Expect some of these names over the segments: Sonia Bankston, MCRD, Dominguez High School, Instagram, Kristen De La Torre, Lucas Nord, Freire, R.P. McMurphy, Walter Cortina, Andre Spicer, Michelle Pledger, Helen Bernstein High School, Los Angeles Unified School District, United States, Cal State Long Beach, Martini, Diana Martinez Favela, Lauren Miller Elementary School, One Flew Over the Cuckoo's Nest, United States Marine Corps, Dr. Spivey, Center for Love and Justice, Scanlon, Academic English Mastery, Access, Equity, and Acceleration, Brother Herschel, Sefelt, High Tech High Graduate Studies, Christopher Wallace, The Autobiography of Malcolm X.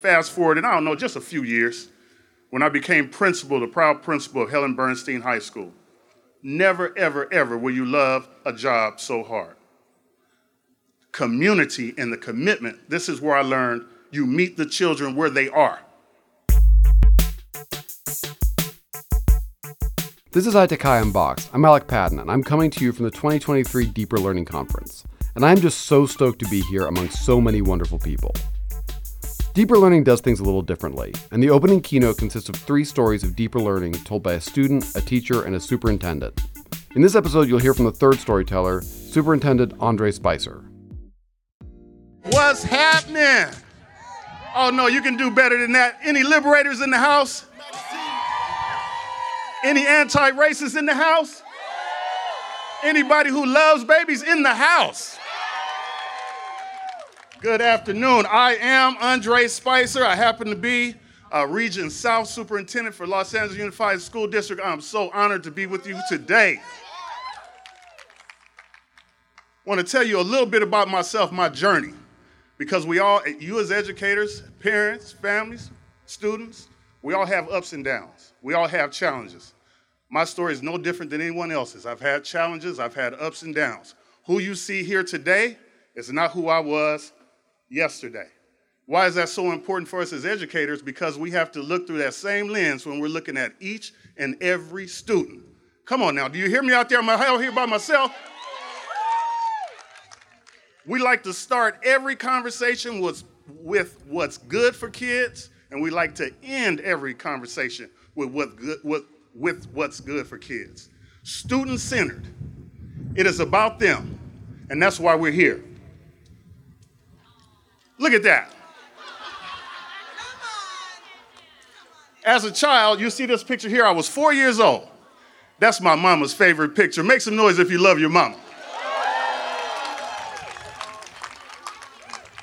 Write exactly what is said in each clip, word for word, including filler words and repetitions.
Fast forward, and I don't know, just a few years, when I became principal, the proud principal of Helen Bernstein High School. Never, ever, ever will you love a job so hard. Community and the commitment. This is where I learned you meet the children where they are. This is Itakai Unboxed. I'm Alec Patton, and I'm coming to you from the twenty twenty-three Deeper Learning Conference. And I'm just so stoked to be here among so many wonderful people. Deeper Learning does things a little differently, and the opening keynote consists of three stories of deeper learning told by a student, a teacher, and a superintendent. In this episode, you'll hear from the third storyteller, Superintendent Andre Spicer. What's happening? Oh no, you can do better than that. Any liberators in the house? Any anti-racists in the house? Anybody who loves babies in the house? Good afternoon. I am Andre Spicer. I happen to be a Region South Superintendent for Los Angeles Unified School District. I'm so honored to be with you today. Want to tell you a little bit about myself, my journey, because we all, you as educators, parents, families, students, we all have ups and downs. We all have challenges. My story is no different than anyone else's. I've had challenges. I've had ups and downs. Who you see here today is not who I was yesterday. Why is that so important for us as educators? Because we have to look through that same lens when we're looking at each and every student. Come on now, do you hear me out there? Am I out here by myself? We like to start every conversation with, with what's good for kids, and we like to end every conversation with, what good, with, with what's good for kids. Student-centered. It is about them, and that's why we're here. Look at that. As a child, you see this picture here. I was four years old. That's my mama's favorite picture. Make some noise if you love your mama.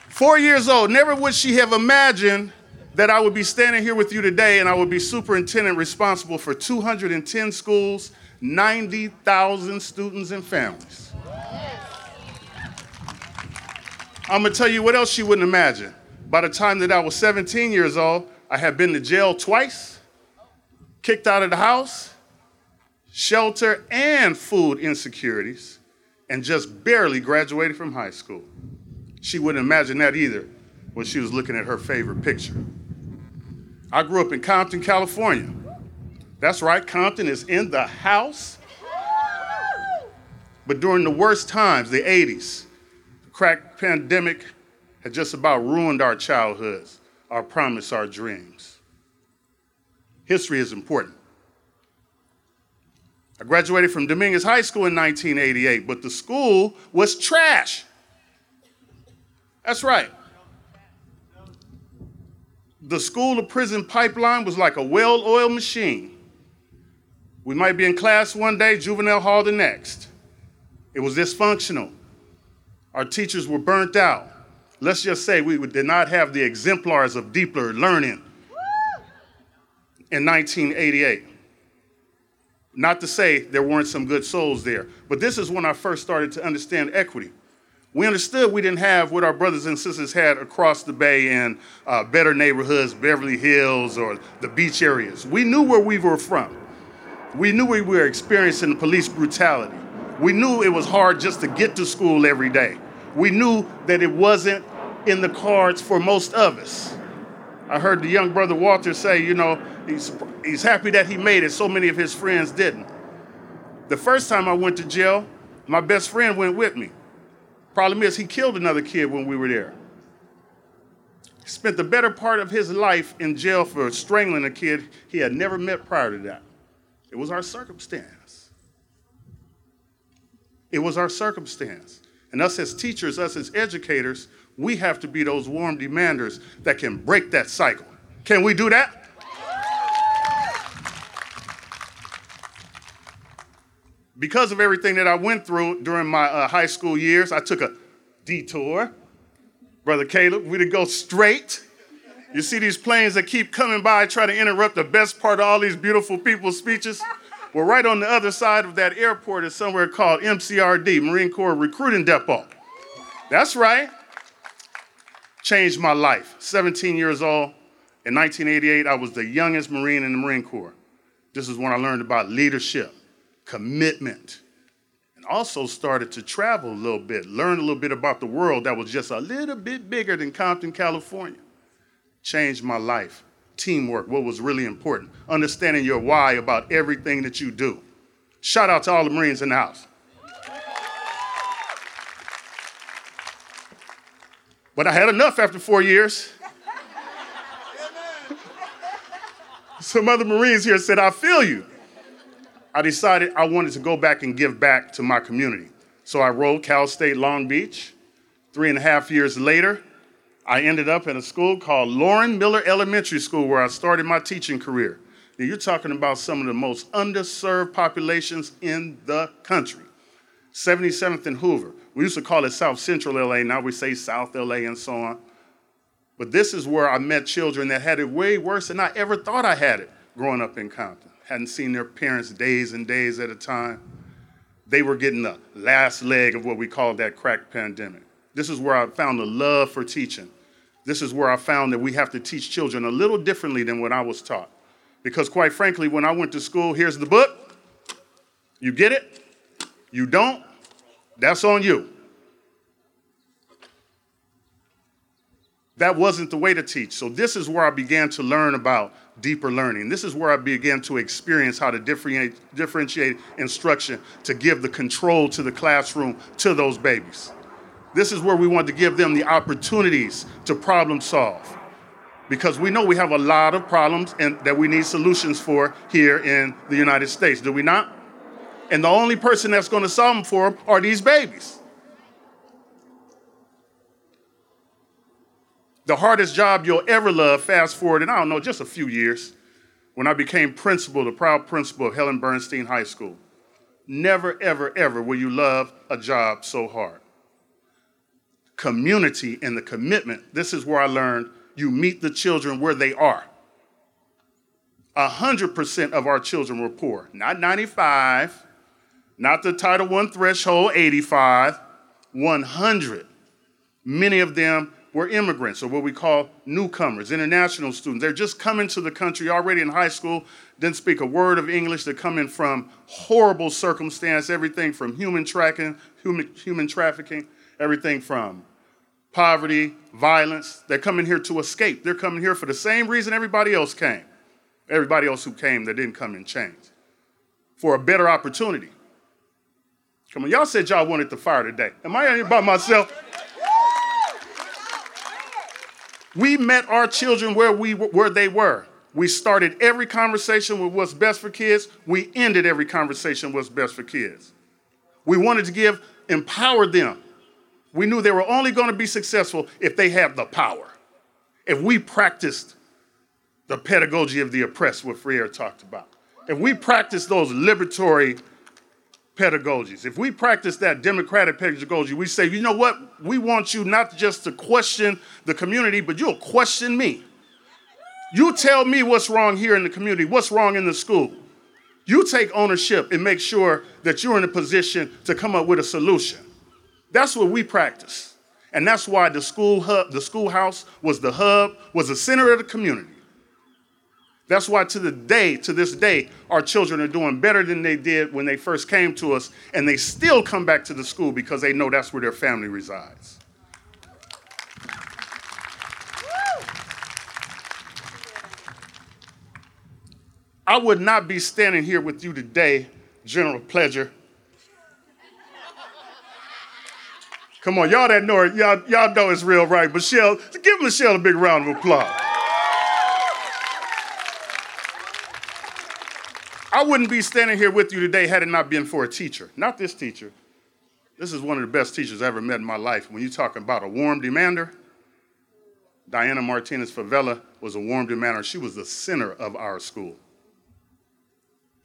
Four years old. Never would she have imagined that I would be standing here with you today and I would be superintendent responsible for two hundred ten schools, ninety thousand students and families. I'm going to tell you what else she wouldn't imagine. By the time that I was seventeen years old, I had been to jail twice, kicked out of the house, shelter and food insecurities, and just barely graduated from high school. She wouldn't imagine that either when she was looking at her favorite picture. I grew up in Compton, California. That's right, Compton is in the house. But during the worst times, the eighties, crack pandemic had just about ruined our childhoods, our promise, our dreams. History is important. I graduated from Dominguez High School in nineteen eighty-eight, but the school was trash. That's right. The school-to-prison pipeline was like a well-oiled machine. We might be in class one day, juvenile hall the next. It was dysfunctional. Our teachers were burnt out. Let's just say we did not have the exemplars of deeper learning in nineteen eighty-eight. Not to say there weren't some good souls there, but this is when I first started to understand equity. We understood we didn't have what our brothers and sisters had across the bay in uh, better neighborhoods, Beverly Hills, or the beach areas. We knew where we were from. We knew we were experiencing police brutality. We knew it was hard just to get to school every day. We knew that it wasn't in the cards for most of us. I heard the young brother Walter say, you know, he's, he's happy that he made it. So many of his friends didn't. The first time I went to jail, my best friend went with me. Problem is, he killed another kid when we were there. He spent the better part of his life in jail for strangling a kid he had never met prior to that. It was our circumstance. It was our circumstance. And us as teachers, us as educators, we have to be those warm demanders that can break that cycle. Can we do that? Because of everything that I went through during my uh, high school years, I took a detour. Brother Caleb, we didn't go straight. You see these planes that keep coming by, try to interrupt the best part of all these beautiful people's speeches? Well, right on the other side of that airport is somewhere called M C R D, Marine Corps Recruiting Depot. That's right. changed my life. seventeen years old, in nineteen eighty-eight, I was the youngest Marine in the Marine Corps. This is when I learned about leadership, commitment, and also started to travel a little bit, learn a little bit about the world that was just a little bit bigger than Compton, California. Changed my life. Teamwork, what was really important. Understanding your why about everything that you do. Shout out to all the Marines in the house. But I had enough after four years. Some other Marines here said, I feel you. I decided I wanted to go back and give back to my community. So I enrolled Cal State Long Beach. Three and a half years later, I ended up at a school called Lauren Miller Elementary School where I started my teaching career. Now you're talking about some of the most underserved populations in the country. seventy-seventh and Hoover. We used to call it South Central L A, now we say South L A and so on. But this is where I met children that had it way worse than I ever thought I had it growing up in Compton. Hadn't seen their parents days and days at a time. They were getting the last leg of what we called that crack pandemic. This is where I found the love for teaching. This is where I found that we have to teach children a little differently than what I was taught. Because quite frankly, when I went to school, here's the book, you get it, you don't, that's on you. That wasn't the way to teach. So this is where I began to learn about deeper learning. This is where I began to experience how to differentiate, differentiate instruction, to give the control to the classroom to those babies. This is where we want to give them the opportunities to problem solve, because we know we have a lot of problems and that we need solutions for here in the United States, do we not? And the only person that's going to solve them for them are these babies. The hardest job you'll ever love, fast forward, and I don't know, just a few years, when I became principal, the proud principal of Helen Bernstein High School. Never, ever, ever will you love a job so hard. Community and the commitment. This is where I learned you meet the children where they are. A hundred percent of our children were poor, not ninety-five, not the Title one threshold, eighty-five, one hundred. Many of them were immigrants, or what we call newcomers, international students. They're just coming to the country already in high school, didn't speak a word of English. They're coming from horrible circumstance, everything from human tracking, human, human trafficking, everything from poverty, violence. They're coming here to escape. They're coming here for the same reason everybody else came. Everybody else who came, they didn't come in chains. For a better opportunity. Come on, y'all said y'all wanted the fire today. Am I here by myself? We met our children where, we, where they were. We started every conversation with what's best for kids. We ended every conversation with what's best for kids. We wanted to give, empower them. We knew they were only going to be successful if they had the power. If we practiced the pedagogy of the oppressed, what Freire talked about. If we practiced those liberatory pedagogies, if we practiced that democratic pedagogy, we say, you know what? We want you not just to question the community, but you'll question me. You tell me what's wrong here in the community, what's wrong in the school. You take ownership and make sure that you're in a position to come up with a solution. That's what we practice. And that's why the school hub, the schoolhouse was the hub, was the center of the community. That's why to the day, to this day, our children are doing better than they did when they first came to us, and they still come back to the school because they know that's where their family resides. I would not be standing here with you today, General Pledger. Come on, y'all that know it, y'all, y'all know it's real, right? Michelle, give Michelle a big round of applause. I wouldn't be standing here with you today had it not been for a teacher. Not this teacher. This is one of the best teachers I ever met in my life. When you're talking about a warm demander, Diana Martinez Favela was a warm demander. She was the center of our school.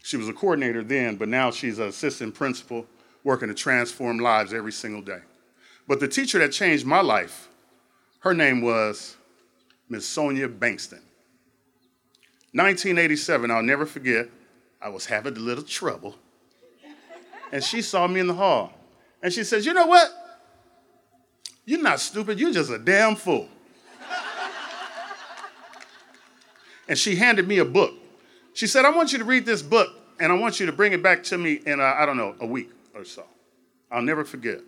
She was a coordinator then, but now she's an assistant principal working to transform lives every single day. But the teacher that changed my life, her name was Miss Sonia Bankston. nineteen eighty-seven, I'll never forget, I was having a little trouble. And she saw me in the hall. And she says, you know what? You're not stupid, you're just a damn fool. and she handed me a book. She said, I want you to read this book, and I want you to bring it back to me in, uh, I don't know, a week or so. I'll never forget.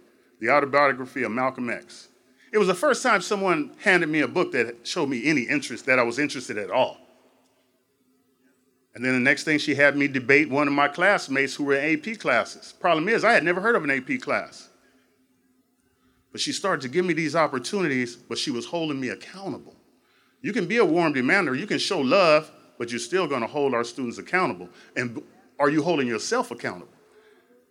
The Autobiography of Malcolm X. It was the first time someone handed me a book that showed me any interest, that I was interested at all. And then the next thing, she had me debate one of my classmates who were in A P classes. Problem is, I had never heard of an A P class. But she started to give me these opportunities, but she was holding me accountable. You can be a warm demander, you can show love, but you're still gonna hold our students accountable. And are you holding yourself accountable,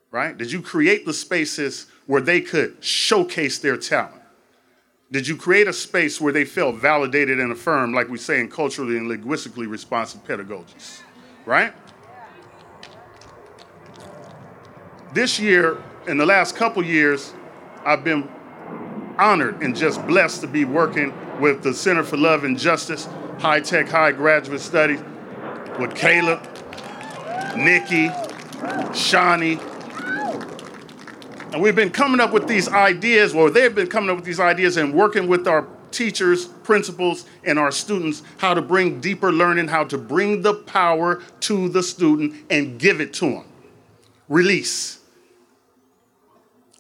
right? Did you create the spaces where they could showcase their talent? Did you create a space where they felt validated and affirmed, like we say in culturally and linguistically responsive pedagogies, right? This year, in the last couple years, I've been honored and just blessed to be working with the Center for Love and Justice, High Tech High Graduate Studies, with Caleb, Nikki, Shani. And we've been coming up with these ideas, or they've been coming up with these ideas and working with our teachers, principals, and our students, how to bring deeper learning, how to bring the power to the student and give it to them. Release.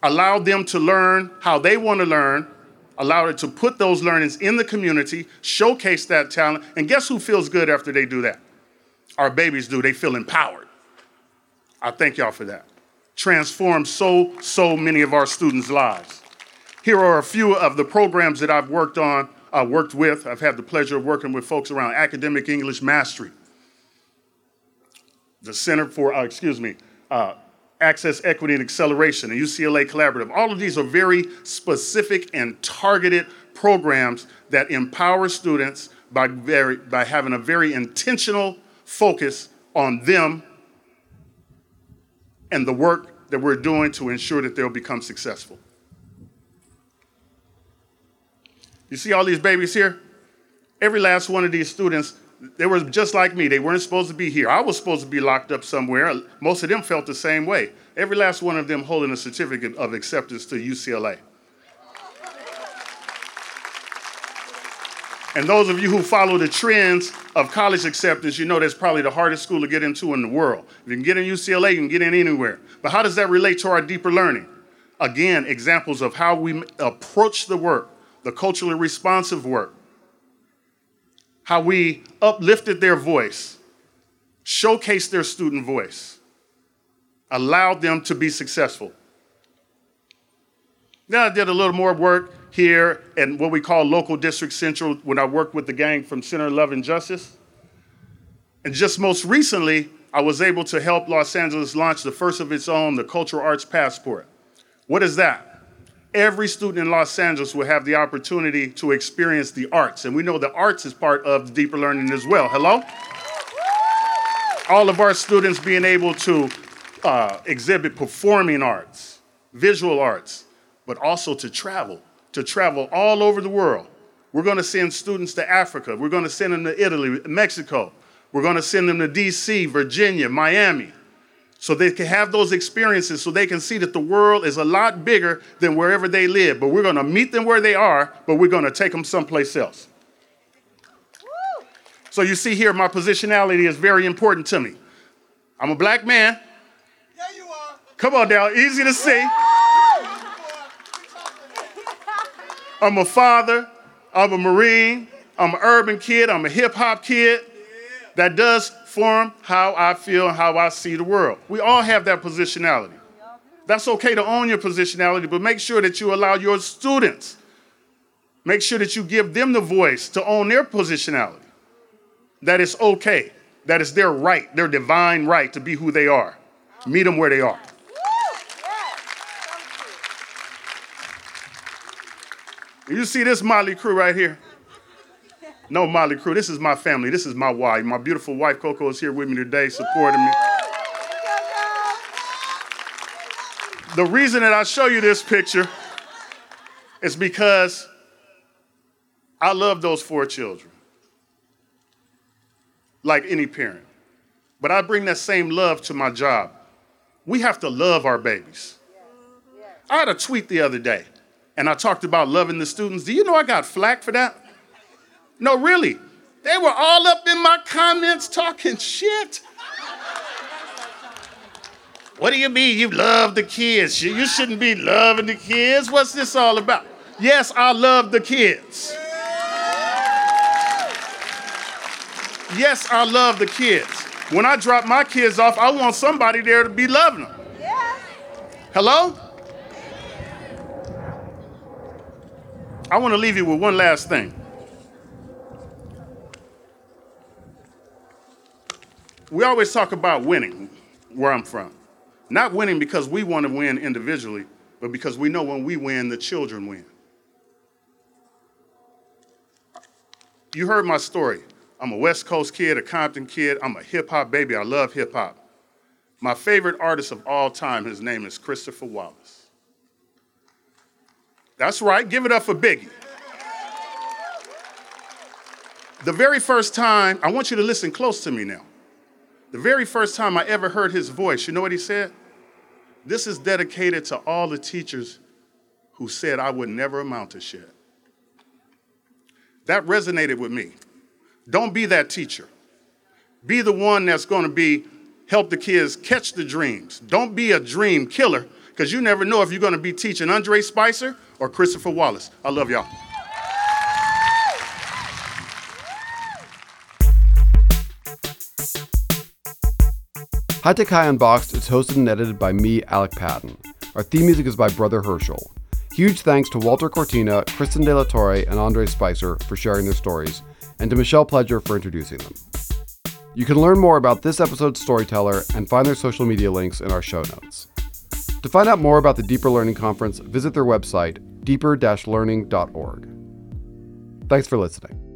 Allow them to learn how they want to learn, allow them to put those learnings in the community, showcase that talent, and guess who feels good after they do that? Our babies do, they feel empowered. I thank y'all for that. Transformed so, so many of our students' lives. Here are a few of the programs that I've worked on, I worked with, I've had the pleasure of working with folks around Academic English Mastery, the Center for, uh, excuse me, uh, Access, Equity, and Acceleration, and U C L A Collaborative. All of these are very specific and targeted programs that empower students by, very, by having a very intentional focus on them and the work that we're doing to ensure that they'll become successful. You see all these babies here? Every last one of these students, they were just like me. They weren't supposed to be here. I was supposed to be locked up somewhere. Most of them felt the same way. Every last one of them holding a certificate of acceptance to U C L A. And those of you who follow the trends of college acceptance, you know that's probably the hardest school to get into in the world. If you can get in U C L A, you can get in anywhere. But how does that relate to our deeper learning? Again, examples of how we approach the work, the culturally responsive work, how we uplifted their voice, showcased their student voice, allowed them to be successful. Now I did a little more work here in what we call local district central when I worked with the gang from Center Love and Justice. And just most recently, I was able to help Los Angeles launch the first of its own, the Cultural Arts Passport. What is that? Every student in Los Angeles will have the opportunity to experience the arts. And we know the arts is part of deeper learning as well. Hello? All of our students being able to uh, exhibit performing arts, visual arts, but also to travel, to travel all over the world. We're going to send students to Africa. We're going to send them to Italy, Mexico. We're going to send them to D C, Virginia, Miami. So they can have those experiences so they can see that the world is a lot bigger than wherever they live. But we're going to meet them where they are, but we're going to take them someplace else. Woo! So you see here, my positionality is very important to me. I'm a black man. Yeah, you are. Come on now, easy to see. I'm a father. I'm a Marine. I'm an urban kid. I'm a hip hop kid. Yeah. That does form how I feel and how I see the world. We all have that positionality. That's okay to own your positionality, but make sure that you allow your students, make sure that you give them the voice to own their positionality. That it's okay, that it's their right, their divine right to be who they are. Meet them where they are. You see this motley crew right here? No, Molly Crew, this is my family. This is my wife. My beautiful wife, Coco, is here with me today, supporting me. The reason that I show you this picture is because I love those four children, like any parent. But I bring that same love to my job. We have to love our babies. I had a tweet the other day, and I talked about loving the students. Do you know I got flack for that? No, really, They were all up in my comments talking shit. What do you mean you love the kids? You shouldn't be loving the kids. What's this all about? Yes, I love the kids. Yes, I love the kids. When I drop my kids off, I want somebody there to be loving them. Hello? I want to leave you with one last thing. We always talk about winning where I'm from. Not winning because we want to win individually, but because we know when we win, the children win. You heard my story. I'm a West Coast kid, a Compton kid. I'm a hip hop baby. I love hip hop. My favorite artist of all time, his name is Christopher Wallace. That's right, give it up for Biggie. The very first time, I want you to listen close to me now. The very first time I ever heard his voice, you know what he said? This is dedicated to all the teachers who said I would never amount to shit. That resonated with me. Don't be that teacher. Be the one that's gonna be, help the kids catch the dreams. Don't be a dream killer, because you never know if you're gonna be teaching Andre Spicer or Christopher Wallace. I love y'all. High Tech High Unboxed is hosted and edited by me, Alec Patton. Our theme music is by Brother Herschel. Huge thanks to Walter Cortina, Kristen De La Torre, and Andre Spicer for sharing their stories, and to Michelle Pledger for introducing them. You can learn more about this episode's storyteller and find their social media links in our show notes. To find out more about the Deeper Learning Conference, visit their website, deeper dash learning dot org. Thanks for listening.